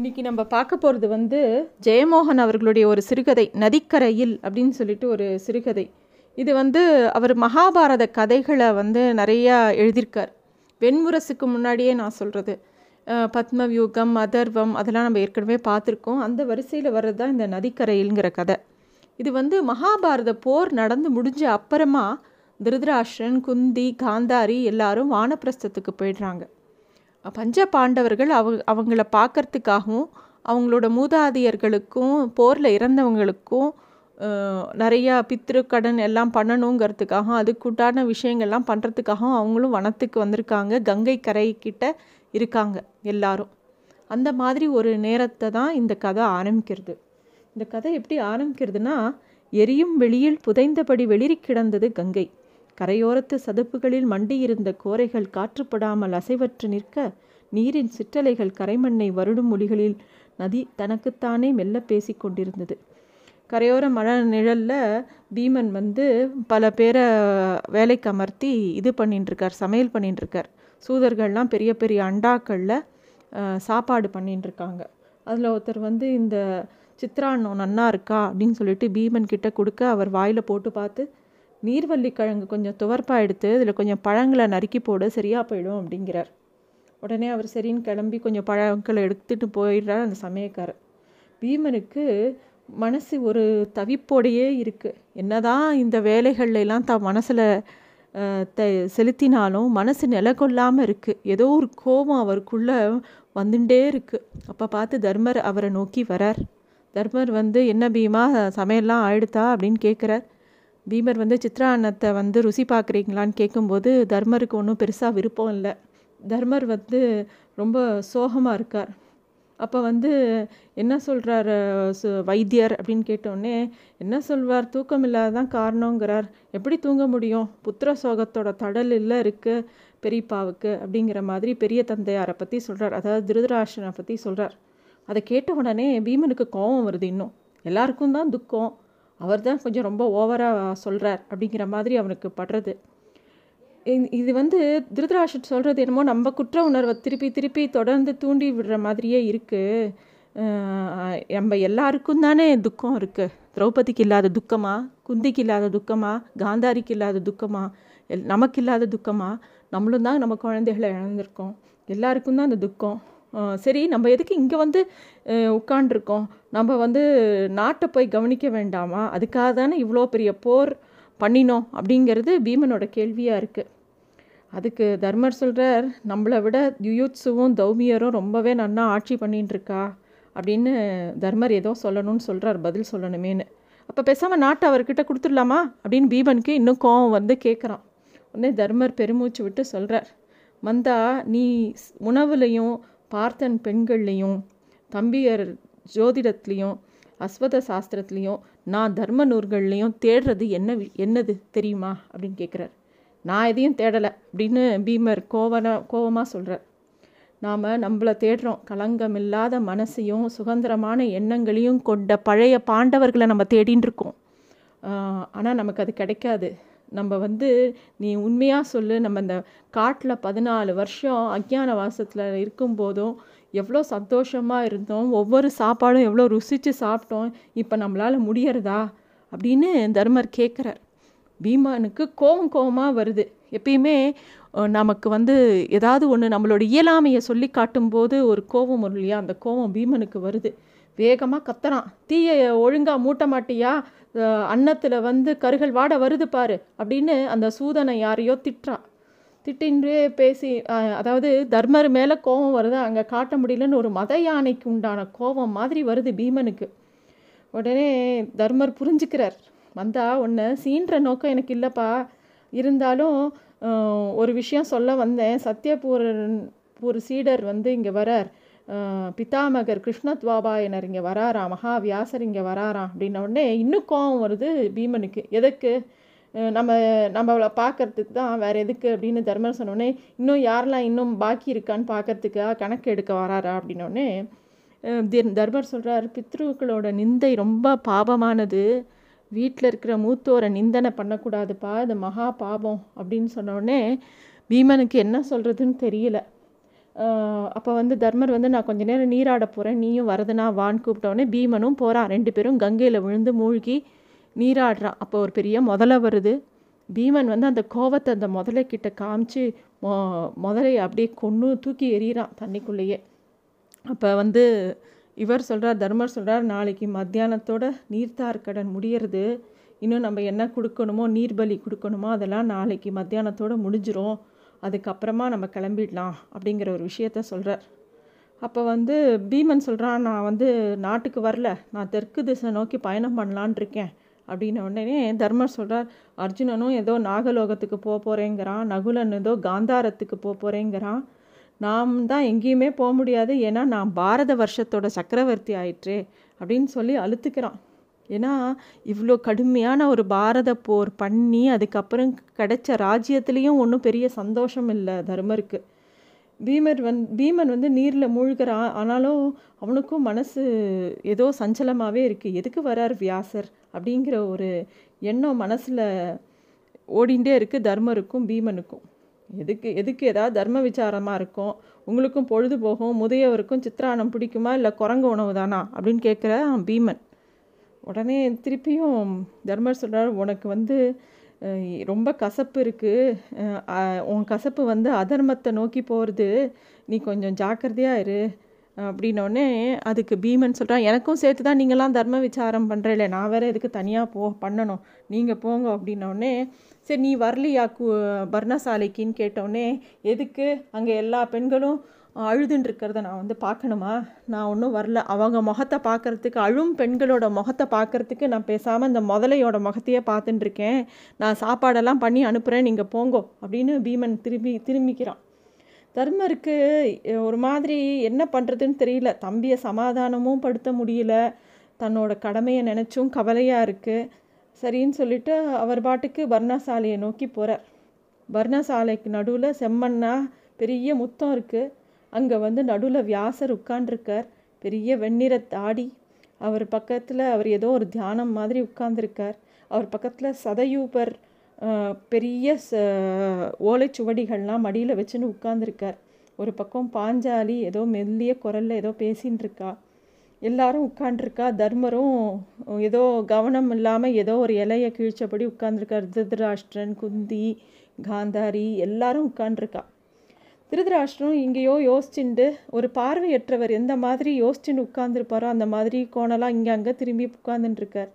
இன்றைக்கி நம்ம பார்க்க போகிறது வந்து ஜெயமோகன் அவர்களுடைய ஒரு சிறுகதை நதிக்கரையில் அப்படின்னு சொல்லிட்டு ஒரு சிறுகதை. இது வந்து அவர் மகாபாரத கதைகளை வந்து நிறையா எழுதியிருக்கார். வெண்முரசுக்கு முன்னாடியே நான் சொல்கிறது பத்மவியூகம், அதர்வம் அதெல்லாம் நம்ம ஏற்கனவே பார்த்துருக்கோம். அந்த வரிசையில் வர்றது தான் இந்த நதிக்கரையில்ங்கிற கதை. இது வந்து மகாபாரத போர் நடந்து முடிஞ்ச அப்புறமா திருதராஷ்டிரன், குந்தி, காந்தாரி எல்லாரும் வானப்பிரஸ்தத்துக்கு போயிடுறாங்க. பஞ்ச பாண்டவர்கள் அவங்கள பார்க்கறதுக்காகவும் அவங்களோட மூதாதையர்களுக்கும் போரில் இறந்தவங்களுக்கும் நிறையா பித்ருக்கடன் எல்லாம் பண்ணணுங்கிறதுக்காகவும் அதுக்குண்டான விஷயங்கள்லாம் பண்ணுறதுக்காகவும் அவங்களும் வனத்துக்கு வந்திருக்காங்க. கங்கை கரைக்கிட்ட இருக்காங்க எல்லாரும். அந்த மாதிரி ஒரு நேரத்தை தான் இந்த கதை ஆரம்பிக்கிறது. இந்த கதை எப்படி ஆரம்பிக்கிறதுனா, எரியும் வெளியில் புதைந்தபடி வெளிரி கிடந்தது கங்கை. கரையோரத்து சதுப்புகளில் மண்டியிருந்த கோரைகள் காற்றுப்படாமல் அசைவற்று நிற்க, நீரின் சிற்றலைகள் கரைமண்ணை வருடும் மொழிகளில் நதி தனக்குத்தானே மெல்ல பேசி கொண்டிருந்தது. கரையோர மழை நிழலில் பீமன் வந்து பல பேரை வேலைக்கு அமர்த்தி இது பண்ணிட்டுருக்கார், சமையல் பண்ணிட்டுருக்கார். சூதர்கள்லாம் பெரிய பெரிய அண்டாக்களில் சாப்பாடு பண்ணிட்டுருக்காங்க. அதில் ஒருத்தர் வந்து இந்த சித்ராண்ணம் நன்னா இருக்கா அப்படின்னு சொல்லிட்டு பீமன் கிட்ட கொடுக்க, அவர் வாயில் போட்டு பார்த்து நீர்வள்ளி கிழங்கு கொஞ்சம் துவர்ப்பாக எடுத்து இதில் கொஞ்சம் பழங்களை நறுக்கி போட சரியாக போயிடும் அப்படிங்கிறார். உடனே அவர் சரின்னு கிளம்பி கொஞ்சம் பழங்களை எடுத்துகிட்டு போயிடுறார் அந்த சமயக்காரர். பீமனுக்கு மனசு ஒரு தவிப்போடையே இருக்குது. என்ன தான் இந்த வேலைகள்லாம் தான் மனசில் செலுத்தினாலும் மனசு நிலை கொள்ளாமல் இருக்குது. ஏதோ ஒரு கோபம் அவருக்குள்ளே வந்துட்டே இருக்குது. அப்போ பார்த்து தர்மர் அவரை நோக்கி வரார். தர்மர் வந்து, என்ன பீமா, சமையல்லாம் ஆயிடுதா அப்படின்னு கேட்குறார். பீமர் வந்து சித்ராண்ணத்தை வந்து ருசி பார்க்குறீங்களான்னு கேட்கும்போது தர்மருக்கு ஒன்றும் பெருசாக விருப்பம் இல்லை. தர்மர் வந்து ரொம்ப சோகமாக இருக்கார். அப்போ வந்து என்ன சொல்கிறார் வைத்தியர் அப்படின்னு கேட்டோடனே, என்ன சொல்வார், தூக்கம் இல்லாததான் காரணங்கிறார். எப்படி தூங்க முடியும், புத்திர சோகத்தோட தடல் இல்லை இருக்குது பெரியப்பாவுக்கு அப்படிங்கிற மாதிரி பெரிய தந்தையாரை பற்றி சொல்கிறார், அதாவது திருதராஷ்டிரனை பற்றி சொல்கிறார். அதை கேட்ட உடனே பீமனுக்கு கோபம் வருது. இன்னும் எல்லாருக்கும் தான் துக்கம், அவர் தான் கொஞ்சம் ரொம்ப ஓவராக சொல்கிறார் அப்படிங்கிற மாதிரி அவனுக்கு படுறது. இது வந்து திருதராஷ்டிரன் சொல்கிறது என்னமோ நம்ம குற்ற உணர்வை திருப்பி திருப்பி தொடர்ந்து தூண்டி விடுற மாதிரியே இருக்குது. நம்ம எல்லாருக்கும் தானே துக்கம் இருக்குது. திரௌபதிக்கு இல்லாத துக்கமா, குந்திக்கு இல்லாத துக்கமா, காந்தாரிக்கு இல்லாத துக்கமா, நமக்கு இல்லாத துக்கமா? நம்மளும் தான் நம்ம குழந்தைகளை இழந்திருக்கோம், எல்லாருக்கும் தான் அந்த துக்கம். சரி, நம்ம எதுக்கு இங்கே வந்து உட்காண்டிருக்கோம், நம்ம வந்து நாட்டை போய் கவனிக்க வேண்டாமா, அதுக்காக தானே இவ்வளோ பெரிய போர் பண்ணினோம் அப்படிங்கிறது பீமனோட கேள்வியாக இருக்குது. அதுக்கு தர்மர் சொல்கிறார், நம்மளை விட யுயுட்சுவும் தௌமியரும் ரொம்பவே நன்னா ஆட்சி பண்ணிட்டுருக்கா அப்படின்னு தர்மர் ஏதோ சொல்லணும்னு சொல்கிறார், பதில் சொல்லணுமேனு. அப்போ பேசாமல் நாட்டை அவர்கிட்ட கொடுத்துடலாமா அப்படின்னு பீமனுக்கு இன்னும் கோவம் வந்து கேட்குறான். உடனே தர்மர் பெருமூச்சு விட்டு சொல்கிறார், மந்தா, நீ உணவுலையும் பார்த்தன் பெண்கள்லேயும் தம்பியர் ஜோதிடத்துலேயும் அஸ்வத சாஸ்திரத்துலேயும் நான் தர்ம நூல்கள்லேயும் தேடுறது என்னது தெரியுமா அப்படின்னு கேட்குறார். நான் எதையும் தேடலை அப்படின்னு பீமர் கோபமாக சொல்கிறார். நாம் நம்மளை தேடுறோம், கலங்கம் இல்லாத மனசையும் சுதந்திரமான எண்ணங்களையும் கொண்ட பழைய பாண்டவர்களை நம்ம தேடின்னு இருக்கோம். ஆனால் நமக்கு அது கிடைக்காது. நம்ம வந்து, நீ உண்மையாக சொல்லு, நம்ம இந்த காட்டில் 14 வருஷம் அஞ்ஞான வாசத்தில் இருக்கும்போதும் எவ்வளோ சந்தோஷமாக இருந்தோம், ஒவ்வொரு சாப்பாடும் எவ்வளோ ருசித்து சாப்பிட்டோம், இப்போ நம்மளால் முடியறதா அப்படின்னு தர்மர் கேட்குறார். பீமனுக்கு கோவமாக வருது. எப்பயுமே நமக்கு வந்து ஏதாவது ஒன்று நம்மளோட இயலாமையை சொல்லி காட்டும்போது ஒரு கோபம் வரும் இல்லையா, அந்த கோபம் பீமனுக்கு வருது. வேகமாக கத்துறான், தீயை ஒழுங்காக மூட்ட மாட்டியா, அன்னத்தில் வந்து கருகல் வாட வருது பாரு அப்படின்னு அந்த சூதனை யாரையோ திட்டுறான். திட்டின்றே பேசி, அதாவது தர்மர் மேலே கோபம் வருது, அங்கே காட்ட முடியலன்னு ஒரு மத யானைக்கு உண்டான கோபம் மாதிரி வருது பீமனுக்கு. உடனே தர்மர் புரிஞ்சுக்கிறார், வந்தா உன்னை சீன்ற நோக்கம் எனக்கு இல்லைப்பா, இருந்தாலும் ஒரு விஷயம் சொல்ல வந்தேன். சத்தியபூர் சீடர் வந்து இங்கே வரார், பிதாமகர் கிருஷ்ணத்வாபாயனர் இங்கே வராராம், மகாவியாசர் இங்கே வராராம் அப்படின்ன உடனே இன்னும் கோபம் வருது பீமனுக்கு. எதுக்கு, நம்மளை பார்க்கறதுக்கு தான், வேறு எதுக்கு அப்படின்னு தர்மர் சொன்னோடனே, இன்னும் யாரெல்லாம் இன்னும் பாக்கி இருக்கான்னு பார்க்கறதுக்கா கணக்கு எடுக்க வராரா அப்படின்னோடனே தர்மர் சொல்கிறார், பித்ருக்களோட நிந்தை ரொம்ப பாபமானது, வீட்டில் இருக்கிற மூத்தோரை நிந்தனை பண்ணக்கூடாதுப்பா, அது மகா பாபம் அப்படின்னு சொன்னோடனே பீமனுக்கு என்ன சொல்கிறதுன்னு தெரியல. அப்போ வந்து தர்மர் வந்து நான் கொஞ்ச நேரம் நீராட போகிறேன், நீயும் வரதுனா வான்னு கூப்பிட்டோன்னே பீமனும் போகிறான். ரெண்டு பேரும் கங்கையில் விழுந்து மூழ்கி நீராடுறான். அப்போ ஒரு பெரிய முதலை வருது. பீமன் வந்து அந்த கோவத்தை அந்த முதலைக்கிட்ட காமிச்சு முதலையை அப்படியே கொன்று தூக்கி எறிகிறான் தண்ணிக்குள்ளேயே. அப்போ வந்து இவர் சொல்கிறார், தர்மர் சொல்கிறார், நாளைக்கு மத்தியானத்தோட நீர்த்தார்கடன் முடியறது, இன்னும் நம்ம என்ன கொடுக்கணுமோ நீர்பலி கொடுக்கணுமோ அதெல்லாம் நாளைக்கு மத்தியானத்தோடு முடிஞ்சிரும், அதுக்கப்புறமா நம்ம கிளம்பிடலாம் அப்படிங்கிற ஒரு விஷயத்த சொல்கிறார். அப்போ வந்து பீமன் சொல்கிறான், நான் வந்து நாட்டுக்கு வரல, நான் தெற்கு திசை நோக்கி பயணம் பண்ணலான் இருக்கேன் அப்படின்ன உடனே தர்மர் சொல்கிறார், அர்ஜுனனும் ஏதோ நாகலோகத்துக்கு போக போகிறேங்கிறான், நகுலன் ஏதோ காந்தாரத்துக்கு போக போகிறேங்கிறான், நாம் தான் எங்கேயுமே போக முடியாது, ஏன்னா நான் பாரத வருஷத்தோட சக்கரவர்த்தி ஆயிற்று அப்படின்னு சொல்லி அழுத்துக்கிறான். ஏன்னா இவ்வளோ கடுமையான ஒரு பாரத போர் பண்ணி அதுக்கப்புறம் கிடைச்ச ராஜ்யத்துலேயும் ஒன்றும் பெரிய சந்தோஷம் இல்லை தர்மருக்கு. பீமன் வந்து நீரில் மூழ்கிறான். ஆனாலும் அவனுக்கும் மனசு ஏதோ சஞ்சலமாகவே இருக்குது. எதுக்கு வரார் வியாசர் அப்படிங்கிற ஒரு எண்ணம் மனசில் ஓடிகிட்டே இருக்குது தர்மருக்கும் பீமனுக்கும். எதுக்கு ஏதாவது தர்ம விசாரமாக இருக்கும், உங்களுக்கும் பொழுதுபோகும், முதியவருக்கும் சித்திரானம் பிடிக்குமா இல்லை குரங்கு உணவு தானா அப்படின்னு கேட்குற பீமன். உடனே திருப்பியும் தர்மர் சொல்கிறார், உனக்கு வந்து ரொம்ப கசப்பு இருக்குது, உன் கசப்பு வந்து அதர்மத்தை நோக்கி போகிறது, நீ கொஞ்சம் ஜாக்கிரதையாக இரு அப்படின்னோடனே அதுக்கு பீமன் சொல்கிறான், எனக்கும் சேர்த்து தான் நீங்களாம் தர்ம விசாரம் பண்ணுறேன், இல்லை நான் வேறு எதுக்கு தனியாக பண்ணணும், நீங்கள் போங்க அப்படின்னோடனே, சரி நீ வரலையா வர்ணசாலைக்குன்னு கேட்டோடனே, எதுக்கு அங்கே எல்லா பெண்களும் அழுதுன்னு இருக்கிறத நான் வந்து பார்க்கணுமா, நான் ஒன்றும் வரல, அவங்க முகத்தை பார்க்குறதுக்கு, அழும் பெண்களோட முகத்தை பார்க்குறதுக்கு நான் பேசாமல் இந்த முதலையோட முகத்தையே பார்த்துட்டுருக்கேன், நான் சாப்பாடெல்லாம் பண்ணி அனுப்புகிறேன், நீங்கள் போங்கோ அப்படின்னு பீமன் திரும்பிக்கிறான். தர்மருக்கு ஒரு மாதிரி என்ன பண்ணுறதுன்னு தெரியல. தம்பியை சமாதானமும் படுத்த முடியல, தன்னோட கடமையை நினச்சும் கவலையாக இருக்குது. சரின்னு சொல்லிட்டு அவர் பாட்டுக்கு வர்ணசாலையை நோக்கி போகிறார். வர்ணசாலைக்கு நடுவில் செம்மண்ணா பெரிய முத்தம் இருக்குது. அங்கே வந்து நடுவில் வியாசர் உட்கார்ந்துருக்கார், பெரிய வெண்ணிற தாடி. அவர் பக்கத்தில் அவர் ஏதோ ஒரு தியானம் மாதிரி உட்கார்ந்துருக்கார். அவர் பக்கத்தில் சதையூபர் பெரிய ஓலைச்சுவடிகள்லாம் மடியில் வச்சுன்னு உட்கார்ந்துருக்கார். ஒரு பக்கம் பாஞ்சாலி ஏதோ மெல்லிய குரலில் ஏதோ பேசின்னு இருக்கா. எல்லாரும் உட்கார்ந்துருக்கா. தர்மரும் ஏதோ கவனம் இல்லாமல் ஏதோ ஒரு இலையை கிழிச்சபடி உட்கார்ந்துருக்கார். திருதராஷ்டிரன், குந்தி, காந்தாரி எல்லாரும் உட்கார்ந்துருக்கா. திருதராஷ்டிரம் இங்கேயோ யோசிச்சுண்டு, ஒரு பார்வையற்றவர் எந்த மாதிரி யோசிச்சுண்டு உட்கார்ந்துருப்பாரோ அந்த மாதிரி கோணலாம் இங்கே அங்கே திரும்பி உட்கார்ந்துட்டுருக்கார்.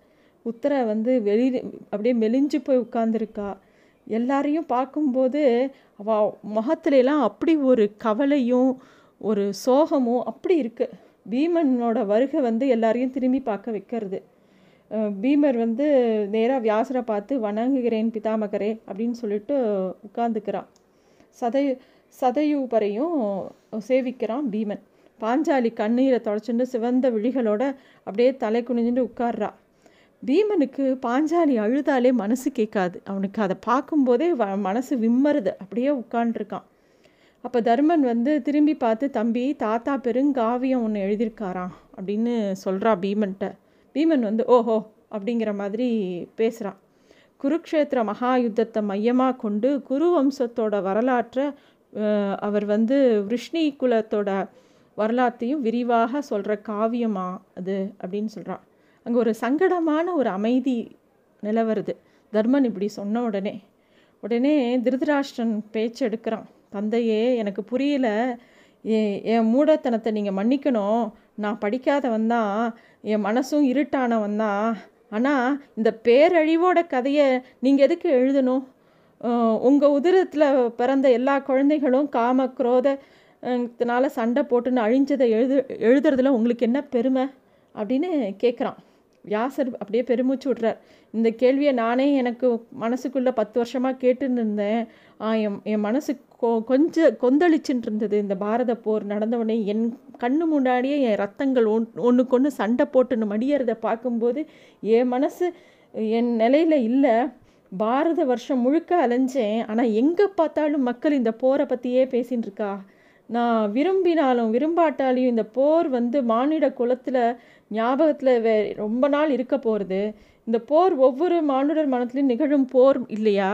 உத்தரை வந்து அப்படியே மெலிஞ்சு போய் உட்கார்ந்துருக்கா. எல்லாரையும் பார்க்கும்போது அவ முகத்துலலாம் அப்படி ஒரு கவலையும் ஒரு சோகமும் அப்படி இருக்குது. பீமனோட வருகை வந்து எல்லாரையும் திரும்பி பார்க்க வைக்கிறது. பீமர் வந்து நேராக வியாசரை பார்த்து, வணங்குகிறேன் பிதாமகரே அப்படின்னு சொல்லிட்டு உட்கார்ந்துக்கிறான். சதையூபரையும் சேவிக்கிறான் பீமன். பாஞ்சாலி கண்ணீரை தொடச்சுட்டு சிவந்த விழிகளோட அப்படியே தலை குனிஞ்சுட்டு உட்கார்றா. பீமனுக்கு பாஞ்சாலி அழுதாலே மனசு கேட்காது, அவனுக்கு அதை பார்க்கும்போதே மனசு விம்மருது. அப்படியே உட்கார்ந்துருக்கான். அப்போ தர்மன் வந்து திரும்பி பார்த்து, தம்பி தாத்தா பெருங்காவியம் ஒன்று எழுதியிருக்காராம் அப்படின்னு சொல்கிறா பீமன்கிட்ட. பீமன் வந்து ஓஹோ அப்படிங்கிற மாதிரி பேசுகிறான். குருக்ஷேத்திர மகாயுத்தத்தை மையமாக கொண்டு குரு வம்சத்தோட வரலாற்றை அவர் வந்து வृஷ்ணி குலத்தோட வரலாற்றையும் விரிவாக சொல்கிற காவியமா அது அப்படின்னு சொல்கிறான். அங்கே ஒரு சங்கடமான ஒரு அமைதி நிலவருது தர்மன் இப்படி சொன்ன உடனே. திருதராஷ்டிரன் பேச்சு எடுக்கிறான். தந்தையே, எனக்கு புரியல, என் மூடத்தனத்தை நீங்கள் மன்னிக்கணும், நான் படிக்காதவன் தான், என் மனசும் இருட்டானவன் தான், ஆனால் இந்த பேரழிவோட கதையை நீங்கள் எதுக்கு எழுதணும், உங்கள் உதிரத்தில் பிறந்த எல்லா குழந்தைகளும் காம குரோதத்தினால சண்டை போட்டுன்னு அழிஞ்சதை எழுதுறதுல உங்களுக்கு என்ன பெருமை அப்படின்னு கேட்குறான். வியாசர் அப்படியே பெருமூச்சு விட்றார். இந்த கேள்வியை நானே எனக்கு மனசுக்குள்ளே 10 வருஷமாக கேட்டுன்னு இருந்தேன். என் மனசு கொஞ்சம் கொந்தளிச்சுட்டு இருந்தது. இந்த பாரத போர் நடந்தவுடனே என் கண்ணு முன்னாடியே என் ரத்தங்கள் ஒன்றுக்கொன்று சண்டை போட்டுன்னு மடியறதை பார்க்கும்போது என் மனசு என் நிலையில் இல்லை. பாரத வருஷம் முழுக்க அலைஞ்சேன், ஆனால் எங்கே பார்த்தாலும் மக்கள் இந்த போரை பற்றியே பேசின்னு இருக்கா. நான் விரும்பினாலும் விரும்பாட்டாலையும் இந்த போர் வந்து மானிட குலத்தில் ஞாபகத்தில் ரொம்ப நாள் இருக்க போகிறது. இந்த போர் ஒவ்வொரு மானுடர் மனத்துலையும் நிகழும் போர் இல்லையா,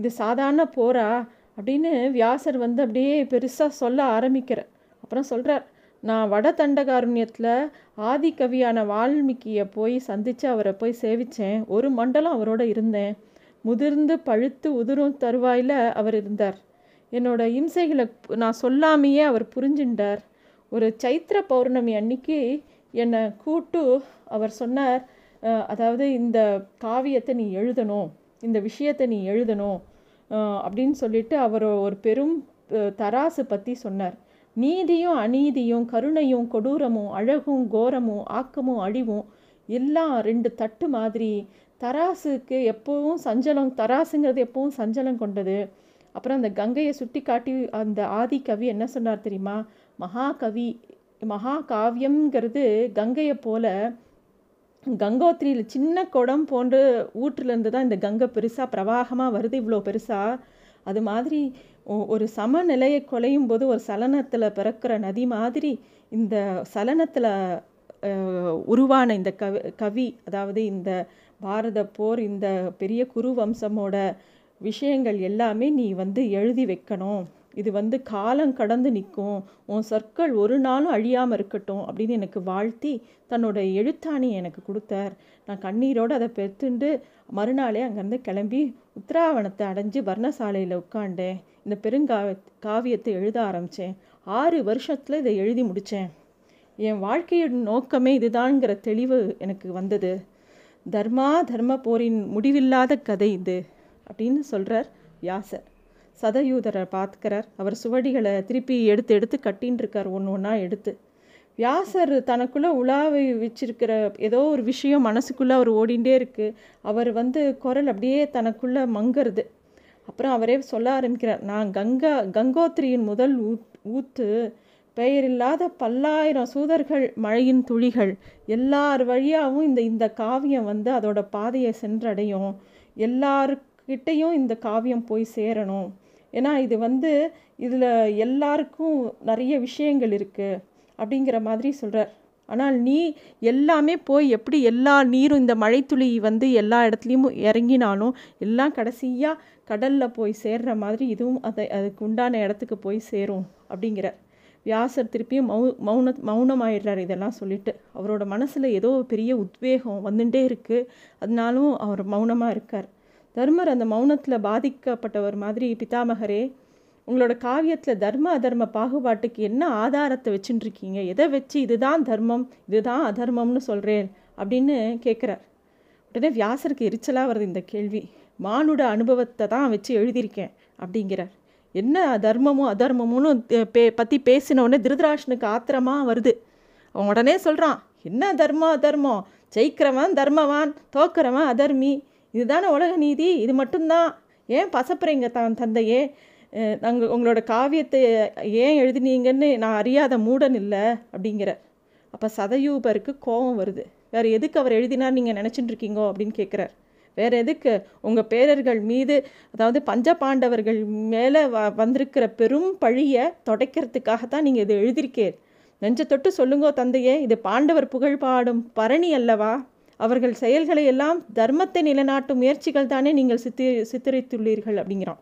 இது சாதாரண போரா அப்படின்னு வியாசர் வந்து அப்படியே பெருசாக சொல்ல ஆரம்பிக்கிறார். அப்புறம் சொல்கிறார், நான் வட தண்டகாரண்யத்தில் ஆதிக்கவியான வால்மீகியை போய் சந்தித்து அவரை போய் சேவித்தேன். ஒரு மண்டலம் அவரோட இருந்தேன். முதிர்ந்து பழுத்து உதிரும் தருவாயில் அவர் இருந்தார். என்னோட இம்சைகளை நான் சொல்லாமையே அவர் புரிஞ்சுட்டார். ஒரு சைத்திர பௌர்ணமி அன்னைக்கு என்னை கூட்டு அவர் சொன்னார், அதாவது இந்த காவியத்தை நீ எழுதணும், இந்த விஷயத்தை நீ எழுதணும் அப்படின்னு சொல்லிட்டு அவர் ஒரு பெரும் தராசு பற்றி சொன்னார். நீதியும் அநீதியும் கருணையும் கொடூரமும் அழகும் கோரமும் ஆக்கமும் அழிவும் எல்லாம் ரெண்டு தட்டு மாதிரி. தராசுக்கு எப்பவும் சஞ்சலம், தராசுங்கிறது எப்பவும் சஞ்சலம் கொண்டது. அப்புறம் அந்த கங்கையை சுட்டி காட்டி அந்த ஆதி கவி என்ன சொன்னார் தெரியுமா? மகாகவி மகாகாவியம்ங்கிறது கங்கையை போல, கங்கோத்திரியில் சின்ன குடம் போன்ற ஊற்றிலேருந்து தான் இந்த கங்கை பெருசாக பிரவாகமாக வருது, இவ்வளோ பெருசாக. அது மாதிரி ஒரு சமநிலையை குலையும் போது ஒரு சலனத்தில் பிறக்கிற நதி மாதிரி இந்த சலனத்தில் உருவான இந்த கவி, அதாவது இந்த பாரத போர், இந்த பெரிய குரு வம்சமோட விஷயங்கள் எல்லாமே நீ எழுதி வைக்கணும். இது காலம் கடந்து நிற்கும், உன் சொற்கள் ஒரு நாளும் அழியாமல் இருக்கட்டும் அப்படின்னு எனக்கு வாழ்த்தி தன்னோட எழுத்தாணி எனக்கு கொடுத்தார். நான் கண்ணீரோடு அதை பெற்றுண்டு மறுநாளே அங்கேருந்து கிளம்பி உத்ராவணத்தை அடைஞ்சு வர்ணசாலையில் உட்காண்டேன். இந்த பெருங்காவியத்தை எழுத ஆரம்பித்தேன். 6 வருஷத்தில் இதை எழுதி முடித்தேன். என் வாழ்க்கையோட நோக்கமே இதுதான்ங்கிற தெளிவு எனக்கு வந்தது. தர்மா தர்ம போரின் முடிவில்லாத கதை இது அப்படின்னு சொல்கிறார் வியாசர். சதயூதரை பார்த்துக்கிறார். அவர் சுவடிகளை திருப்பி எடுத்து எடுத்து கட்டின்னு இருக்கார், ஒன்று ஒன்றா எடுத்து. வியாசர் தனக்குள்ளே உலாவை வச்சிருக்கிற ஏதோ ஒரு விஷயம் மனசுக்குள்ளே அவர் ஓடிகிட்டே இருக்குது. அவர் குரல் அப்படியே தனக்குள்ளே மங்கிறது. அப்புறம் அவரே சொல்ல ஆரம்பிக்கிறார், நான் கங்கோத்திரியின் முதல் ஊத்து, பெயரில்லாத பல்லாயிரம் சூதர்கள், மழையின் துளிகள், எல்லார் வழியாகவும் இந்த இந்த காவியம் அதோட பாதையை சென்றடையும். எல்லாருக்கிட்டையும் இந்த காவியம் போய் சேரணும். ஏன்னா இது இதில் எல்லாருக்கும் நிறைய விஷயங்கள் இருக்குது அப்படிங்கிற மாதிரி சொல்கிறார். ஆனால் நீ எல்லாமே போய் எப்படி எல்லா நீரும் இந்த மழைத்துளி எல்லா இடத்துலையும் இறங்கினாலும் எல்லாம் கடைசியாக கடலில் போய் சேர்ற மாதிரி இதுவும் அதுக்கு உண்டான இடத்துக்கு போய் சேரும் அப்படிங்கிறார். வியாசர் திருப்பியும் மௌனமாயிடுறார். இதெல்லாம் சொல்லிட்டு அவரோட மனசில் ஏதோ பெரிய உத்வேகம் வந்துட்டே இருக்குது. அதனாலும் அவர் மௌனமாக இருக்கார். தர்மர் அந்த மௌனத்தில் பாதிக்கப்பட்டவர் மாதிரி, பிதாமகரே, உங்களோட காவியத்தில் தர்ம அதர்ம பாகுபாட்டுக்கு என்ன ஆதாரத்தை வச்சுட்டுருக்கீங்க? எதை வச்சு இதுதான் தர்மம் இதுதான் அதர்மம்னு சொல்கிறேன் அப்படின்னு கேட்குறார். உடனே வியாசருக்கு எரிச்சலாக வருது இந்த கேள்வி. மானோட அனுபவத்தை தான் வச்சு எழுதியிருக்கேன் அப்படிங்கிறார். என்ன தர்மமும் அதர்மமும்னு பற்றி பேசினவுடனே திருதராஷ்டனுக்கு ஆத்திரமாக வருது. அவன் உடனே சொல்கிறான், என்ன தர்மம் அதர்மம்? ஜெயிக்கிறவன் தர்மவான், தோக்கிறவன் அதர்மி. இதுதானே உலக நீதி, இது மட்டும்தான். ஏன் பசப்புறீங்க தந்தையே? நாங்கள் உங்களோட காவியத்தை ஏன் எழுதினீங்கன்னு நான் அறியாத மூடன் இல்லை அப்படிங்கிற. அப்போ சதயூபருக்கு கோபம் வருது. வேறு எதுக்கு அவர் எழுதினார் நீங்கள் நினச்சிட்டு இருக்கீங்கோ அப்படின்னு கேட்குறார். வேறு எதுக்கு? உங்கள் பேரர்கள் மீது, அதாவது பஞ்ச பாண்டவர்கள் மேலே வந்திருக்கிற பெரும் பழியை தொடைக்கிறதுக்காக தான் நீங்கள் இது எழுதியிருக்கேன். நெஞ்ச தொட்டு சொல்லுங்கோ தந்தையே, இது பாண்டவர் புகழ்பாடும் பரணி அல்லவா? அவர்கள் செயல்களை எல்லாம் தர்மத்தை நிலைநாட்டும் முயற்சிகள் தானே நீங்கள் சித்தரித்துள்ளீர்கள் அப்படிங்கிறான்.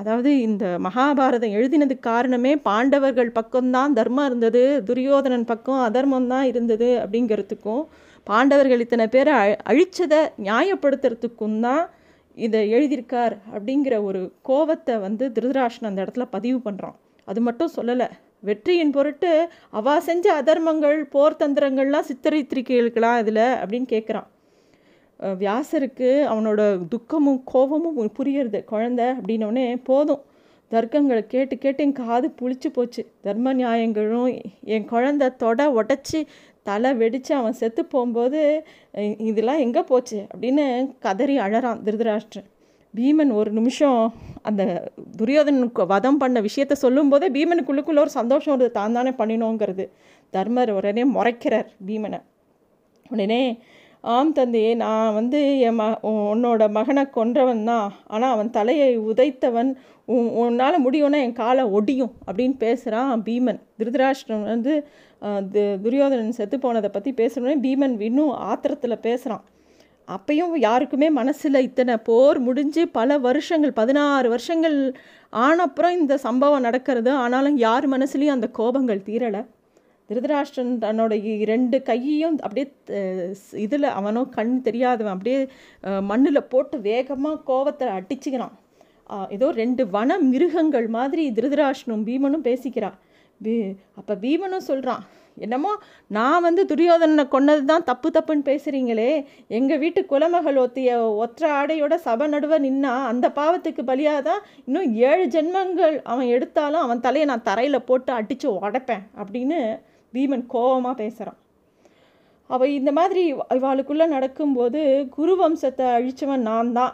அதாவது இந்த மகாபாரதம் எழுதினதுக்கு காரணமே பாண்டவர்கள் பக்கம்தான் தர்மம் இருந்தது, துரியோதனன் பக்கம் அதர்மம்தான் இருந்தது அப்படிங்கிறதுக்கும், பாண்டவர்கள் இத்தனை பேரை அழிச்சதை நியாயப்படுத்துறதுக்கும் தான் இதை எழுதியிருக்கார் அப்படிங்கிற ஒரு கோபத்தை திருதராஷ்டிரன் அந்த இடத்துல பதிவு பண்ணுறான். அது மட்டும் சொல்லலை, வெற்றியின் பொருட்டு அவா செஞ்ச அதர்மங்கள் போர் தந்திரங்கள்லாம் சித்தரித்திருக்கீர்களா இதில் அப்படின்னு கேட்குறான். வியாசருக்கு அவனோட துக்கமும் கோபமும் புரியுறது. குழந்தை அப்படின்னோடனே போதும், தர்க்கங்களை கேட்டு கேட்டு என் காது புளிச்சு போச்சு. தர்ம நியாயங்களும் என் குழந்தை தொட உடச்சி தலை வெடித்து அவன் செத்து போகும்போது இதெல்லாம் எங்கே போச்சு அப்படின்னு கதறி அழறான் திருதராஷ்டிரன். பீமன் ஒரு நிமிஷம் அந்த துரியோதனனுக்கு வதம் பண்ண விஷயத்த சொல்லும்போதே பீமனுக்குள்ளுக்குள்ளே ஒரு சந்தோஷம் வருது, தான் தானே பண்ணினோங்கிறது. தர்மர் உடனே முறைக்கிறார் பீமனை. உடனே, ஆம் தந்தையே, நான் என் உன்னோட மகனை கொன்றவன் தான், ஆனால் அவன் தலையை உதைத்தவன், உன்னால் முடியும்னா என் காலை ஒடியும் அப்படின்னு பேசுகிறான் பீமன். திருதராஷ்டிரன் துரியோதனன் செத்து போனதை பற்றி பேசுகிறோன்னே பீமன் இன்னும் ஆத்திரத்தில் பேசுகிறான். அப்பையும் யாருக்குமே மனசில் இத்தனை போர் முடிஞ்சு பல வருஷங்கள் 16 வருஷங்கள் ஆனப்புறம் இந்த சம்பவம் நடக்கிறது. ஆனாலும் யார் மனசுலேயும் அந்த கோபங்கள் தீரலை. திருதராஷ்டிரன் தன்னோட 2 கையையும் அப்படியே இதில் அவனோ கண் தெரியாதவன் அப்படியே மண்ணில் போட்டு வேகமாக கோபத்தை அடிச்சுக்கிறான். ஏதோ 2 வன மிருகங்கள் மாதிரி திருதராஷ்டிரனும் பீமனும் பேசிக்கிறான். அப்போ பீமனும் சொல்கிறான், என்னமோ நான் துரியோதனனை கொன்னது தான் தப்புன்னு பேசுகிறீங்களே, எங்கள் வீட்டு குலமகள் ஒத்திய ஒற்ற ஆடையோட சபை நடுவ நின்னா அந்த பாவத்துக்கு பலியாதான் இன்னும் 7 ஜென்மங்கள் அவன் எடுத்தாலும் அவன் தலையை நான் தரையில் போட்டு அடித்து உடைப்பேன் அப்படின்னு பீமன் கோபமாக பேசுகிறான். அவள் இந்த மாதிரி இவாளுக்குள்ளே நடக்கும்போது குருவம்சத்தை அழித்தவன் நான் தான்,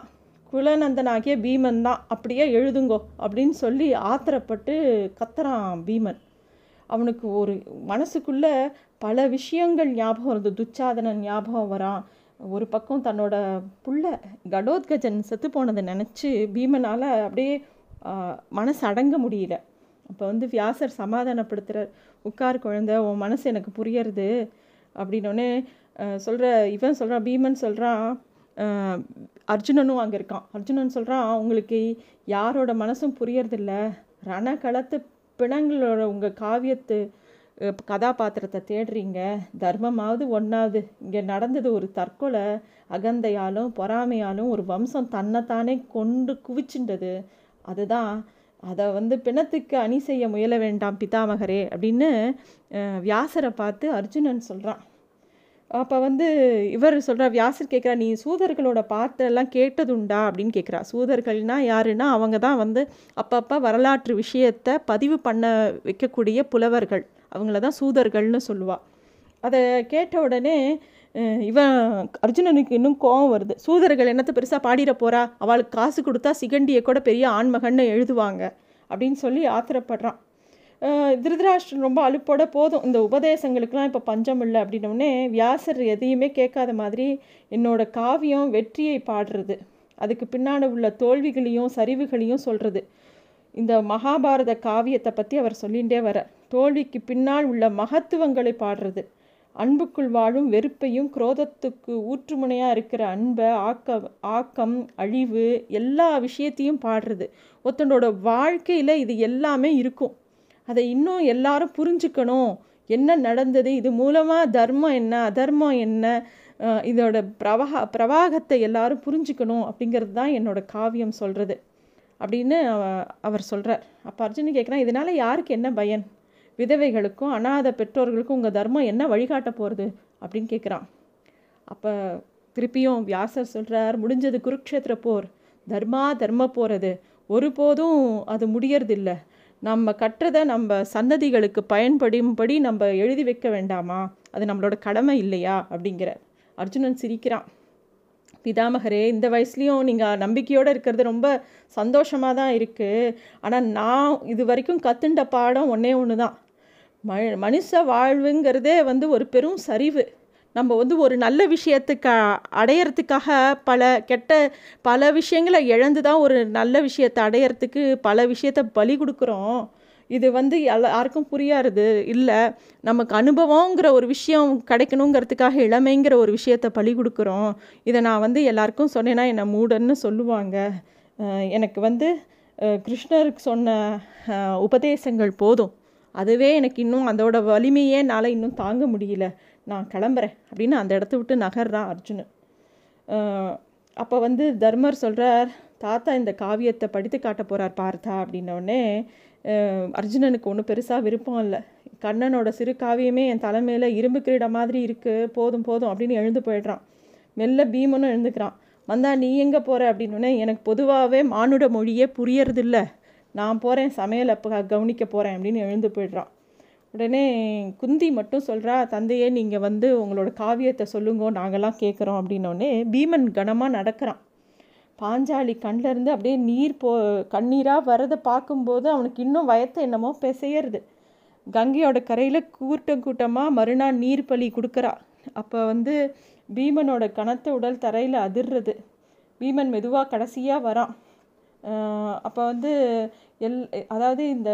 குலநந்தனாகிய பீமன் தான், அப்படியே எழுதுங்கோ அப்படின்னு சொல்லி ஆத்திரப்பட்டு கத்துறான் பீமன். அவனுக்கு ஒரு மனசுக்குள்ளே பல விஷயங்கள் ஞாபகம் வருது. துச்சாதனன் ஞாபகம் வரான். ஒரு பக்கம் தன்னோட புள்ள கடோத்கஜன் செத்து போனதை நினச்சி பீமனால் அப்படியே மனசு அடங்க முடியல. அப்போ வியாசர் சமாதானப்படுத்துகிறார். உட்கார் குழந்தை, உன் மனசு எனக்கு புரியறது அப்படின்னோடனே பீமன் சொல்கிறான். அர்ஜுனனும் அங்கே இருக்கான். அர்ஜுனன் சொல்கிறான், உங்களுக்கு யாரோட மனசும் புரியறதில்ல, ரணக்களத்து பிணங்களோட உங்கள் காவியத்து கதாபாத்திரத்தை தேடுறீங்க, தர்மமாவது ஒன்றாவது. இங்கே நடந்தது ஒரு தற்கொலை, அகந்தையாலும் பொறாமையாலும் ஒரு வம்சம் தன்னைத்தானே கொண்டு குவிச்சுண்டது, அதுதான். அதை பிணத்துக்கு அணி செய்ய முயல வேண்டாம் பிதாமகரே அப்படின்னு வியாசரை பார்த்து அர்ஜுனன் சொல்கிறான். அப்போ இவர் சொல்கிறார், வியாசர் கேட்குறா, நீ சூதர்களோட பாட்டெல்லாம் கேட்டதுண்டா அப்படின்னு கேட்குறா. சூதர்கள்னால் யாருன்னா அவங்க தான் அப்பப்போ வரலாற்று விஷயத்தை பதிவு பண்ண வைக்கக்கூடிய புலவர்கள், அவங்கள தான் சூதர்கள்னு சொல்லுவாள். அதை கேட்ட உடனே இவன் அர்ஜுனனுக்கு இன்னும் கோபம் வருது. சூதர்கள் என்னத்தை பெருசாக பாடிட போகிறா, அவளுக்கு காசு கொடுத்தா சிகண்டியை கூட பெரிய ஆண்மகன்னு எழுதுவாங்க அப்படின்னு சொல்லி ஆத்திரப்படுறான். திருதராஷ்டிரன் ரொம்ப அலுப்போட போதும் இந்த உபதேசங்களுக்கெலாம் இப்போ பஞ்சம் இல்லை அப்படின்னோடனே வியாசர் எதையுமே கேட்காத மாதிரி என்னோட காவியம் வெற்றியை பாடுறது, அதுக்கு பின்னாடி உள்ள தோல்விகளையும் சரிவுகளையும் சொல்கிறது. இந்த மகாபாரத காவியத்தை பற்றி அவர் சொல்லிகிட்டே வர தோல்விக்கு பின்னால் உள்ள மகத்துவங்களை பாடுறது, அன்புக்குள் வாழும் வெறுப்பையும் குரோதத்துக்கு ஊற்றுமுனையாக இருக்கிற அன்பை, ஆக்கம் அழிவு எல்லா விஷயத்தையும் பாடுறது. ஒருத்தனோட வாழ்க்கையில் இது எல்லாமே இருக்கும், அதை இன்னும் எல்லாரும் புரிஞ்சுக்கணும். என்ன நடந்தது, இது மூலமாக தர்மம் என்ன அதர்மம் என்ன, இதோட பிரவாகத்தை எல்லாரும் புரிஞ்சுக்கணும் அப்படிங்கிறது தான் என்னோட காவியம் சொல்கிறது அப்படின்னு அவர் சொல்கிறார். அப்போ அர்ஜுனன் கேட்குறான், இதனால் யாருக்கு என்ன பயன், விதவைகளுக்கும் அனாத பெற்றோர்களுக்கும் உங்கள் தர்மம் என்ன வழிகாட்ட போகிறது அப்படின்னு கேட்குறான். அப்போ திருப்பியும் வியாசர் சொல்கிறார், முடிஞ்சது குருக்ஷேத்திர போர், தர்ம போகிறது ஒருபோதும் அது முடியறதில்லை, நம்ம கற்றதை நம்ம சந்ததிகளுக்கு பயன்படும்படி நம்ம எழுதி வைக்க வேண்டாமா, அது நம்மளோட கடமை இல்லையா அப்படிங்கிறார். அர்ஜுனன் சிரிக்கிறான். பிதாமகரே, இந்த வயசுலேயும் நீங்கள் நம்பிக்கையோடு இருக்கிறது ரொம்ப சந்தோஷமாக தான் இருக்குது. ஆனால் நான் இது வரைக்கும் கற்றுண்ட பாடம் ஒன்றே ஒன்று தான், மனுஷ வாழ்வுங்கிறதே ஒரு பெரும் சரிவு. நம்ம ஒரு நல்ல விஷயத்துக்கு அடையிறதுக்காக பல விஷயங்களை இழந்து தான் ஒரு நல்ல விஷயத்தை அடையிறதுக்கு பல விஷயத்தை பலி கொடுக்குறோம். இது யாருக்கும் புரியாது இல்லை. நமக்கு அனுபவங்கிற ஒரு விஷயம் கிடைக்கணுங்கிறதுக்காக இளமைங்கிற ஒரு விஷயத்தை பலி கொடுக்குறோம். இதை நான் எல்லாருக்கும் சொன்னேன்னா என்னை மூடன்னு சொல்லுவாங்க. எனக்கு கிருஷ்ணருக்கு சொன்ன உபதேசங்கள் போதும், அதுவே எனக்கு இன்னும் அதோட வலிமையே என்னால் இன்னும் தாங்க முடியல, நான் கிளம்புறேன் அப்படின்னு அந்த இடத்த விட்டு நகர்றான் அர்ஜுனன். அப்போ தர்மர் சொல்கிறார், தாத்தா இந்த காவியத்தை படித்து காட்ட போகிறார் பார்த்தா அப்படின்னோடனே அர்ஜுனனுக்கு ஒன்றும் பெருசாக விருப்பம் இல்லை. கண்ணனோட சிறு காவியமே என் தலைமையில் இரும்பு கிரீடம் மாதிரி இருக்குது, போதும் போதும் அப்படின்னு எழுந்து போயிடுறான். மெல்ல பீமனும் எழுந்துக்கிறான். வந்தா நீ எங்கே போகிற அப்படின்னோடனே, எனக்கு பொதுவாகவே மானுட மொழியே புரியறதில்ல, நான் போகிறேன் சமையல் அப்போ கவனிக்க போகிறேன் அப்படின்னு எழுந்து போய்ட்றான். உடனே குந்தி மட்டும் சொல்கிறா, தந்தையே நீங்கள் உங்களோட காவியத்தை சொல்லுங்கோ, நாங்கள்லாம் கேட்குறோம் அப்படின்னோடனே பீமன் கனமாக நடக்கிறான். பாஞ்சாலி கண்ணிலேருந்து அப்படியே நீர் கண்ணீராக வரதை பார்க்கும்போது அவனுக்கு இன்னும் வயத்தை என்னமோ பிசையறது. கங்கையோட கரையில் கூட்டம் கூட்டமாக மறுநாள் நீர் பலி கொடுக்குறா. அப்போ பீமனோட கனத்த உடல் தரையில் அதிர்றது. பீமன் மெதுவாக கடைசியாக வரான். அப்போ அதாவது இந்த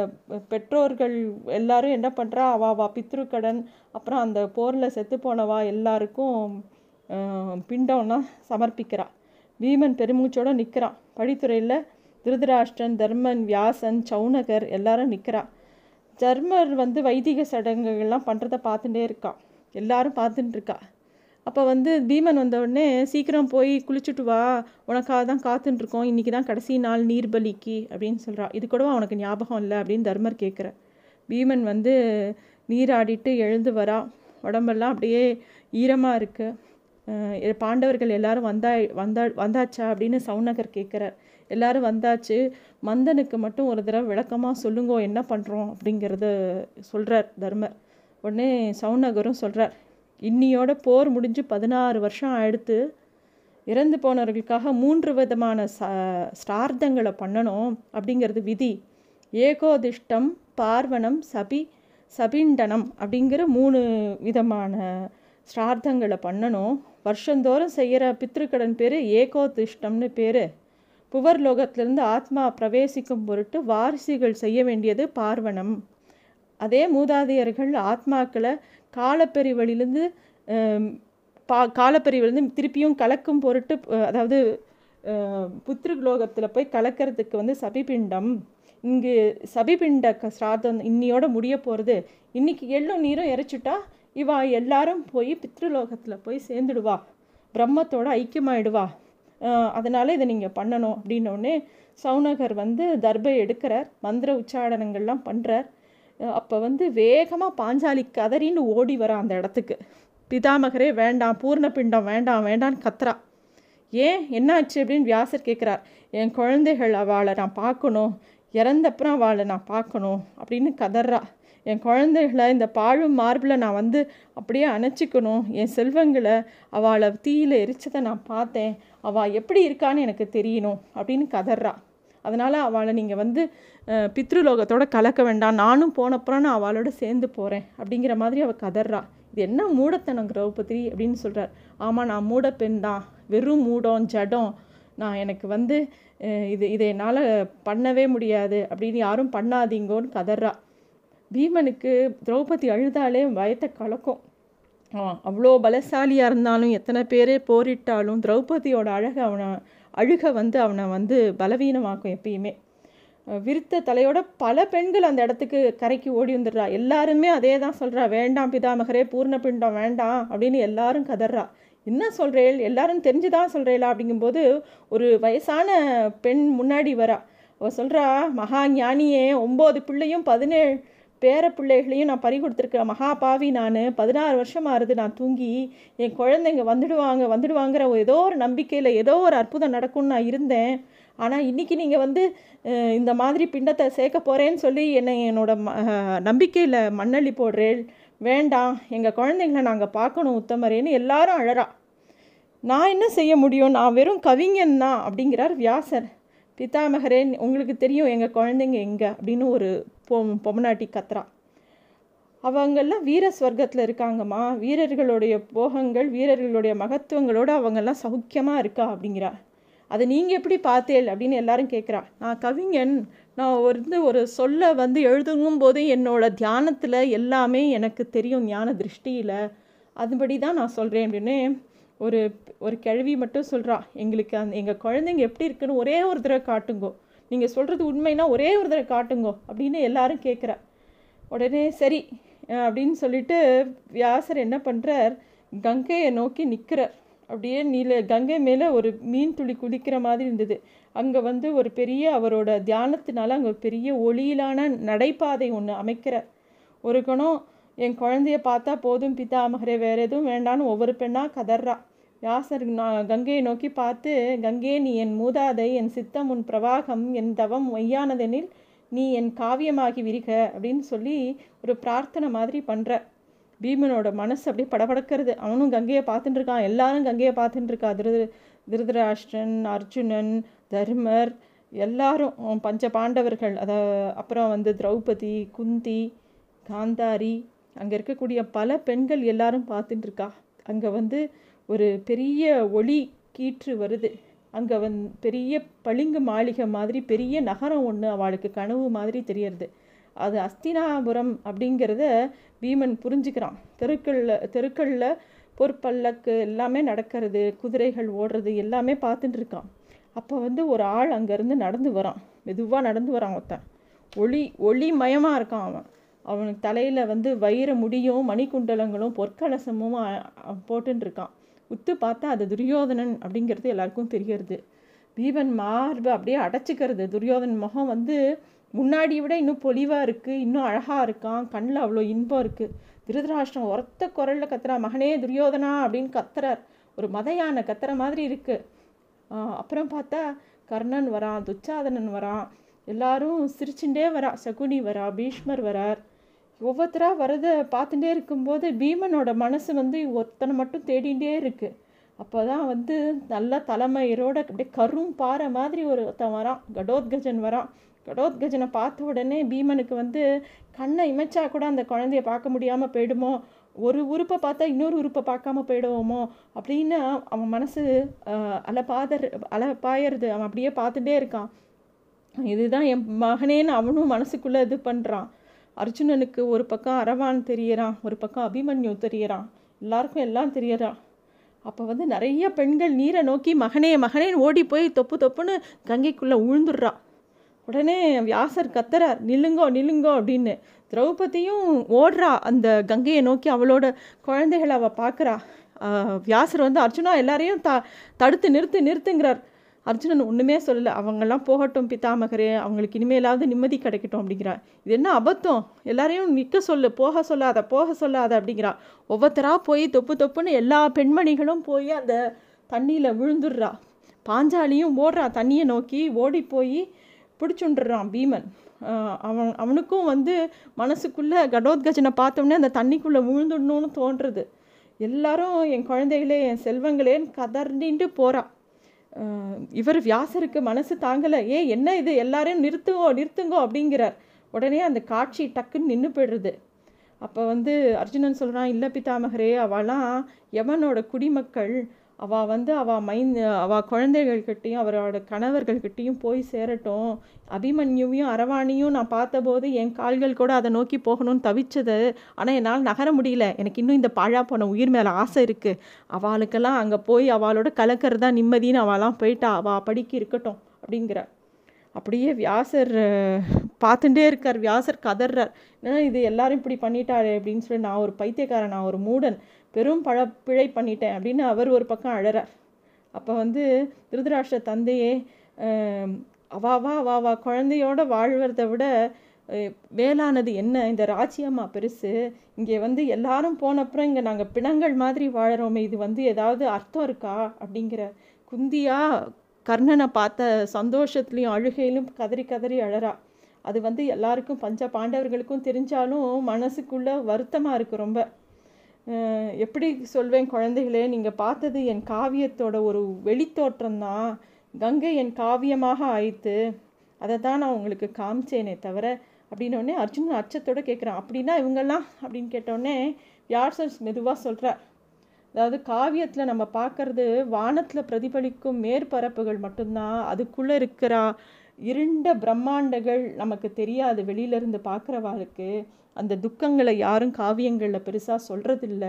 பெற்றோர்கள் எல்லாரும் என்ன பண்ணுறா, அவா பித்ருக்கடன், அப்புறம் அந்த போரில் செத்து போனவா எல்லாருக்கும் பிண்டம்னா சமர்ப்பிக்கிறான். பீமன் பெருமூச்சோடு நிற்கிறான். படித்துறையில் திருதராஷ்டிரன், தர்மன், வியாசன், சௌனகர் எல்லாரும் நிற்கிறான். தர்மர் வைதிக சடங்குகள்லாம் பண்ணுறதை பார்த்துட்டே இருக்கான். எல்லாரும் பார்த்துட்டு இருக்கா. அப்போ பீமன் வந்தவுடனே, சீக்கிரம் போய் குளிச்சுட்டு வா, உனக்காக தான் காத்துட்டுருக்கோம், இன்றைக்கி தான் கடைசி நாள் நீர்பலிக்கு அப்படின்னு சொல்கிறான். இது கூடவா உனக்கு ஞாபகம் இல்லை அப்படின்னு தர்மர் கேட்குற. பீமன் நீராடிட்டு எழுந்து வரா. உடம்பெல்லாம் அப்படியே ஈரமாக இருக்குது. பாண்டவர்கள் எல்லாரும் வந்தாச்சா அப்படின்னு சௌனகர் கேட்குறார். எல்லாரும் வந்தாச்சு, மந்தனுக்கு மட்டும் ஒரு தடவை விளக்கமாக சொல்லுங்கோ, என்ன பண்ணுறோம் அப்படிங்கிறத சொல்கிறார் தர்மர். உடனே சௌனகரும் சொல்கிறார், இன்னியோட போர் முடிஞ்சு 16 வருஷம் ஆயிடுத்து. இறந்து போனவர்களுக்காக 3 விதமான ஸ்ரார்த்தங்களை பண்ணணும் அப்படிங்கிறது விதி. ஏகோதிஷ்டம், பார்வணம், சபிண்டனம் அப்படிங்கிற 3 விதமான ஸ்ரார்த்தங்களை பண்ணணும். வருஷந்தோறும் செய்கிற பித்ருக்கடன் பேர் ஏகோதிஷ்டம்னு பேர். புவர் லோகத்திலிருந்து ஆத்மா பிரவேசிக்கும் பொருட்டு வாரிசுகள் செய்ய வேண்டியது பார்வணம். அதே மூதாதையர்கள் ஆத்மாக்களை காலப்பெரிவழிலிருந்து திருப்பியும் கலக்கும் பொருட்டு, அதாவது புத்ருலோகத்தில் போய் கலக்கிறதுக்கு சபிபிண்டம். இங்கு சபிபிண்ட ஸ்ரார்த்தம் இன்னியோட முடிய போகிறது. இன்றைக்கி எள்ளும் நீரும் இறைச்சிட்டா இவா எல்லாரும் போய் பித்ருலோகத்தில் போய் சேர்ந்துடுவா, பிரம்மத்தோட ஐக்கியமாயிடுவா. அதனால் இதை நீங்கள் பண்ணணும் அப்படின்னோடனே சௌனகர் தர்பை எடுக்கிறார். மந்திர உச்சாடனங்கள்லாம் பண்ணுறார். அப்போ வேகமாக பாஞ்சாலி கதறின்னு ஓடி வரா அந்த இடத்துக்கு. பிதாமகரே வேண்டாம், பூர்ண பிண்டம் வேண்டாம் வேண்டான்னு கத்துறா. ஏன், என்னாச்சு அப்படின்னு வியாசர் கேட்குறார். என் குழந்தைகள், அவளை நான் பார்க்கணும், இறந்தப்புறம் அவளை நான் பார்க்கணும் அப்படின்னு கதறா. என் குழந்தைகளை இந்த பாழும் மார்பில் நான் அப்படியே அணைச்சிக்கணும். என் செல்வங்களை, அவளை தீயில் எரிச்சதை நான் பார்த்தேன், அவள் எப்படி இருக்கான்னு எனக்கு தெரியணும் அப்படின்னு கதறா. அதனால் அவளை நீங்கள் பித்ருலோகத்தோடு கலக்க வேண்டாம், நானும் போனப்புறம் நான் அவளோட சேர்ந்து போகிறேன் அப்படிங்கிற மாதிரி அவள் கதறா. இது என்ன மூடத்தனம் திரௌபதி அப்படின்னு சொல்கிறார். ஆமாம், நான் மூட பெண் தான், வெறும் மூடம் ஜடம். நான் இது என்னால் பண்ணவே முடியாது அப்படின்னு, யாரும் பண்ணாதீங்கன்னு கதறா. பீமனுக்கு திரௌபதி அழுதாலே பயத்தை கலக்கும். அவ்வளோ பலசாலியாக இருந்தாலும், எத்தனை பேரே போரிட்டாலும், திரௌபதியோட அவனை பலவீனமாக்கும் எப்பயுமே. விருத்த தலையோட பல பெண்கள் அந்த இடத்துக்கு கரைக்கு ஓடி வந்துடுறா. எல்லாருமே அதே தான் சொல்கிறா, வேண்டாம் பிதாமகரே, பூர்ண பிண்டம் வேண்டாம் அப்படின்னு எல்லாரும் கதறா. என்ன சொல்கிறேள், எல்லாரும் தெரிஞ்சுதான் சொல்கிறேளா அப்படிங்கும்போது ஒரு வயசான பெண் முன்னாடி வரா. அவள் சொல்கிறா, மகா ஞானியே, 9 பிள்ளையும் 17 பேரப்பிள்ளைகளையும் நான் பறி கொடுத்துருக்கேன். மகாபாவி நான், 16 வருஷம் ஆறுது நான் தூங்கி. என் குழந்தைங்க வந்துடுவாங்கிற ஏதோ ஒரு நம்பிக்கையில் ஏதோ ஒரு அற்புதம் நடக்கும்னு நான் இருந்தேன். ஆனால் இன்றைக்கி நீங்கள் இந்த மாதிரி பிண்டத்தை சேர்க்க போகிறேன்னு சொல்லி என்னோட நம்பிக்கையில் மண்ணள்ளி போடுறேள். வேண்டாம், எங்கள் குழந்தைங்கள நாங்கள் பார்க்கணும் உத்தமரேன்னு எல்லாரும் அழறா. நான் என்ன செய்ய முடியும், நான் வெறும் கவிஞன் தான் அப்படிங்கிறார் வியாசர். பிதாமகரே, உங்களுக்கு தெரியும் எங்கள் குழந்தைங்க எங்கே அப்படின்னு ஒரு பொம்மநாட்டி கத்ரா. அவங்கெல்லாம் வீர ஸ்வர்க்கத்தில் இருக்காங்கம்மா, வீரர்களுடைய போகங்கள், வீரர்களுடைய மகத்துவங்களோடு அவங்கெல்லாம் சௌக்கியமாக இருக்கா அப்படிங்கிறா. அதை நீங்கள் எப்படி பார்த்தேள் அப்படின்னு எல்லாரும் கேட்குறா. நான் கவிஞன், நான் ஒரு சொல்ல எழுதுங்கும் போது என்னோட தியானத்தில் எல்லாமே எனக்கு தெரியும், ஞான திருஷ்டியில், அதுபடி தான் நான் சொல்கிறேன் அப்படின்னு ஒரு கிழவி மட்டும் சொல்கிறா. எங்களுக்கு எங்கள் குழந்தைங்க எப்படி இருக்குன்னு ஒரே ஒரு தடவை காட்டுங்கோ, நீங்கள் சொல்கிறது உண்மைன்னா ஒரே ஒரு தடவை காட்டுங்கோ அப்படின்னு எல்லாரும் கேட்குற. உடனே சரி அப்படின்னு சொல்லிட்டு வியாசர் என்ன பண்ணுறார், கங்கையை நோக்கி நிற்கிறார். அப்படியே கங்கை மேலே ஒரு மீன் துளி குதிக்கிற மாதிரி இருந்தது. அங்கே ஒரு பெரிய, அவரோட தியானத்தினால அங்கே ஒரு பெரிய ஒளியிலான நடைபாதை ஒன்று அமைக்கிறார். ஒரு கணம் என் குழந்தைய பார்த்தா போதும் பிதாமகரே, வேறு எதுவும் வேண்டான்னு ஒவ்வொரு பெண்ணாக கதறா. வியாசர் கங்கையை நோக்கி பார்த்து, கங்கே நீ என் மூதாதை, என் சித்தம் உன் பிரவாகம், என் தவம் ஒய்யானதெனில் நீ என் காவியமாகி விரிக அப்படின்னு சொல்லி ஒரு பிரார்த்தனை மாதிரி பண்ணுற. பீமனோட மனசு அப்படியே படபடக்கிறது. அவனும் கங்கையை பார்த்துட்டு இருக்கான், எல்லாரும் கங்கையை பார்த்துட்டு இருக்கா. திருதராஷ்டிரன், அர்ஜுனன், தர்மர், எல்லாரும் பஞ்ச பாண்டவர்கள், அப்புறம் திரௌபதி, குந்தி, காந்தாரி, அங்கே இருக்கக்கூடிய பல பெண்கள் எல்லாரும் பார்த்துட்டு இருக்கா. அங்கே ஒரு பெரிய ஒளி கீற்று வருது. அங்கே பெரிய பளிங்கு மாளிகை மாதிரி பெரிய நகரம் ஒன்று அவளுக்கு கனவு மாதிரி தெரியறது. அது அஸ்தினாபுரம் அப்படிங்கிறத பீமன் புரிஞ்சுக்கிறான். தெருக்களில் பொற்பல்லக்கு எல்லாமே நடக்கிறது, குதிரைகள் ஓடுறது எல்லாமே பார்த்துட்டு இருக்கான். அப்போ ஒரு ஆள் அங்கேருந்து நடந்து வரான், மெதுவாக நடந்து வரான் ஒருத்தன். ஒளி மயமாக இருக்கான் அவன். அவனுக்கு தலையில் வயிறு முடியும் மணிக்குண்டலங்களும் பொற்கலசமும் போட்டுருக்கான். உத்து பார்த்தா அது துரியோதனன் அப்படிங்கிறது எல்லாருக்கும் தெரிகிறது. பீமன் மார்பு அப்படியே அடைச்சிக்கிறது. துரியோதனன் முகம் முன்னாடியை விட இன்னும் பொலிவாக இருக்குது, இன்னும் அழகாக இருக்கான், கண்ணில் அவ்வளோ இன்பம் இருக்குது. திருதராஷ்டிரம் ஒரத்த குரலில் கத்துறா, மகனே துரியோதனா அப்படின்னு கத்துறார். ஒரு மதையான கத்துற மாதிரி இருக்குது. அப்புறம் பார்த்தா கர்ணன் வரான், துச்சாதனன் வரான், எல்லாரும் சிரிச்சுட்டே வரா. சகுனி வரா, பீஷ்மர் வரார். ஒவ்வொருத்தராக வரதை பார்த்துட்டே இருக்கும்போது பீமனோட மனசு ஒருத்தனை மட்டும் தேடிகிட்டே இருக்குது. அப்போ தான் நல்ல தலைமையரோட அப்படியே கரும் பாறை மாதிரி ஒருத்தன் வரான், கடோத்கஜன் வரான். கடோத்கஜனை பார்த்த உடனே பீமனுக்கு கண்ணை இமைச்சா கூட அந்த குழந்தைய பார்க்க முடியாமல் போயிடுமோ, ஒரு உறுப்பை பார்த்தா இன்னொரு உறுப்பை பார்க்காம போயிடுவோமோ அப்படின்னு அவன் மனசு அலப்பாயறது. அவன் அப்படியே பார்த்துட்டே இருக்கான். இதுதான் என் மகனேன்னு அவனும் மனசுக்குள்ளே இது பண்ணுறான். அர்ஜுனனுக்கு ஒரு பக்கம் அரவான் தெரியறான், ஒரு பக்கம் அபிமன்யு தெரியறான், எல்லாருக்கும் எல்லாம் தெரியறான். அப்போ நிறைய பெண்கள் நீரை நோக்கி மகனே மகனேன்னு ஓடி போய் தொப்பு தொப்புன்னு கங்கைக்குள்ளே உழுந்துடுறான். உடனே வியாசர் கத்துறார், நில்லுங்கோ நில்லுங்கோ அப்படின்னு. திரௌபதியும் ஓடுறா அந்த கங்கையை நோக்கி, அவளோட குழந்தைகளை அவள் பார்க்குறா. வியாசர் அர்ஜுனா எல்லாரையும் தடுத்து நிறுத்துங்கிறார். அர்ஜுனன் ஒன்றுமே சொல்லலை. அவங்கெல்லாம் போகட்டும் பிதாமகரே, அவங்களுக்கு இனிமேலாவது நிம்மதி கிடைக்கட்டும் அப்படிங்கிறார். இது என்ன அபத்தம், எல்லாரையும் நிற்க சொல்லு, போக சொல்லாத அப்படிங்கிறா. ஒவ்வொருத்தராக போய் தொப்பு தொப்புன்னு எல்லா பெண்மணிகளும் போய் அந்த தண்ணியில் விழுந்துடுறா. பாஞ்சாலியும் ஓடுறா தண்ணியை நோக்கி, ஓடி போய் பிடிச்சுண்டுறான் பீமன். அவனுக்கும் மனசுக்குள்ளே கடோத்கஜனை பார்த்தோன்னே அந்த தண்ணிக்குள்ளே விழுந்துடணும்னு தோன்றுறது. எல்லாரும் என் குழந்தைகளே என் செல்வங்களேன்னு கதறிண்டு போகிறா. இவர் வியாசருக்கு மனசு தாங்கலை. என்ன இது, எல்லாரையும் நிறுத்துங்கோ அப்படிங்கிறார். உடனே அந்த காட்சி டக்குன்னு நின்று போயிடுறது. அப்போ அர்ஜுனன் சொல்கிறான், இல்லை பிதாமகரே, அவெல்லாம் யமனோட குடிமக்கள், அவள் அவள் குழந்தைகள்கிட்டையும் அவரோட கணவர்கள்கிட்டையும் போய் சேரட்டும். அபிமன்யுவையும் அரவாணியும் நான் பார்த்தபோது என் கால்கள் கூட அதை நோக்கி போகணும்னு தவிச்சது, ஆனால் என்னால் நகர முடியல. எனக்கு இன்னும் இந்த பாழா போன உயிர் மேலே ஆசை இருக்குது. அவளுக்கெல்லாம் அங்கே போய் அவளோட கலக்கிறதா நிம்மதினு அவளாம் போயிட்டா, அவள் படிக்க இருக்கட்டும் அப்படிங்கிற. அப்படியே வியாசர் பார்த்துட்டே இருக்கார். வியாசர் கதர்றார், ஏன்னா இது எல்லாரும் இப்படி பண்ணிட்டாரு அப்படின்னு சொல்லி, நான் ஒரு பைத்தியக்காரன், நான் ஒரு மூடன், பெரும் பிழை பண்ணிட்டேன் அப்படின்னு அவர் ஒரு பக்கம் அழறார். அப்போ திருதராஷ்டிர தந்தையே, அவாவா குழந்தையோட வாழ்வதை விட வேளானது என்ன, இந்த ராஜ்யமா பெருசு, இங்கே எல்லாரும் போனப்புறம் இங்கே நாங்கள் பிணங்கள் மாதிரி வாழறோமே, இது ஏதாவது அர்த்தம் இருக்கா அப்படிங்கிற. குந்தியா கர்ணனை பார்த்த சந்தோஷத்துலேயும் அழுகையிலும் கதறி அழறா. அது எல்லாருக்கும் பஞ்ச பாண்டவர்களுக்கும் தெரிஞ்சாலும் மனசுக்குள்ளே வருத்தமாக இருக்குது ரொம்ப. எப்படி சொல்வேன் குழந்தைகளே, நீங்கள் பார்த்தது என் காவியத்தோட ஒரு வெளித்தோற்றம்தான். கங்கை என் காவியமாக ஆயிடுத்து, அதை தான் நான் உங்களுக்கு காமிச்சேனே தவிர அப்படின்னோடனே அர்ஜுனன் அச்சத்தோடு கேட்குறான், அப்படின்னா இவங்கெல்லாம் அப்படின்னு கேட்டோடனே வியாசர் மெதுவாக சொல்கிறார், அதாவது காவியத்தில் நம்ம பார்க்கறது வானத்தில் பிரதிபலிக்கும் மேற்பரப்புகள் மட்டும்தான். அதுக்குள்ளே இருக்கிற இருண்ட பிரம்மாண்டங்கள் நமக்கு தெரியாது. வெளியிலேருந்து பார்க்குறவாளுக்கு அந்த துக்கங்களை யாரும் காவியங்களில் பெருசாக சொல்கிறதில்ல.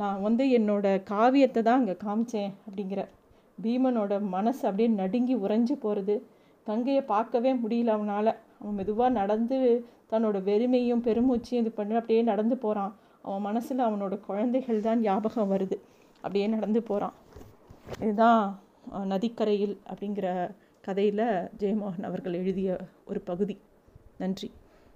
நான் என்னோடய காவியத்தை தான் அங்கே காமிச்சேன் அப்படிங்கிறார். பீமனோட மனசு அப்படியே நடுங்கி உறைஞ்சி போகிறது. கங்கையை பார்க்கவே முடியல அவனால். அவன் மெதுவாக நடந்து தன்னோட வெறுமையும் பெருமூச்சியும் இது பண்ணி அப்படியே நடந்து போகிறான். அவன் மனசில் அவனோட குழந்தைகள் தான் ஞாபகம் வருது. அப்படியே நடந்து போகிறான். இதுதான் நதிக்கரையில் அப்படிங்கிற கதையில் ஜெயமோகன் அவர்கள் எழுதிய ஒரு பகுதி. நன்றி.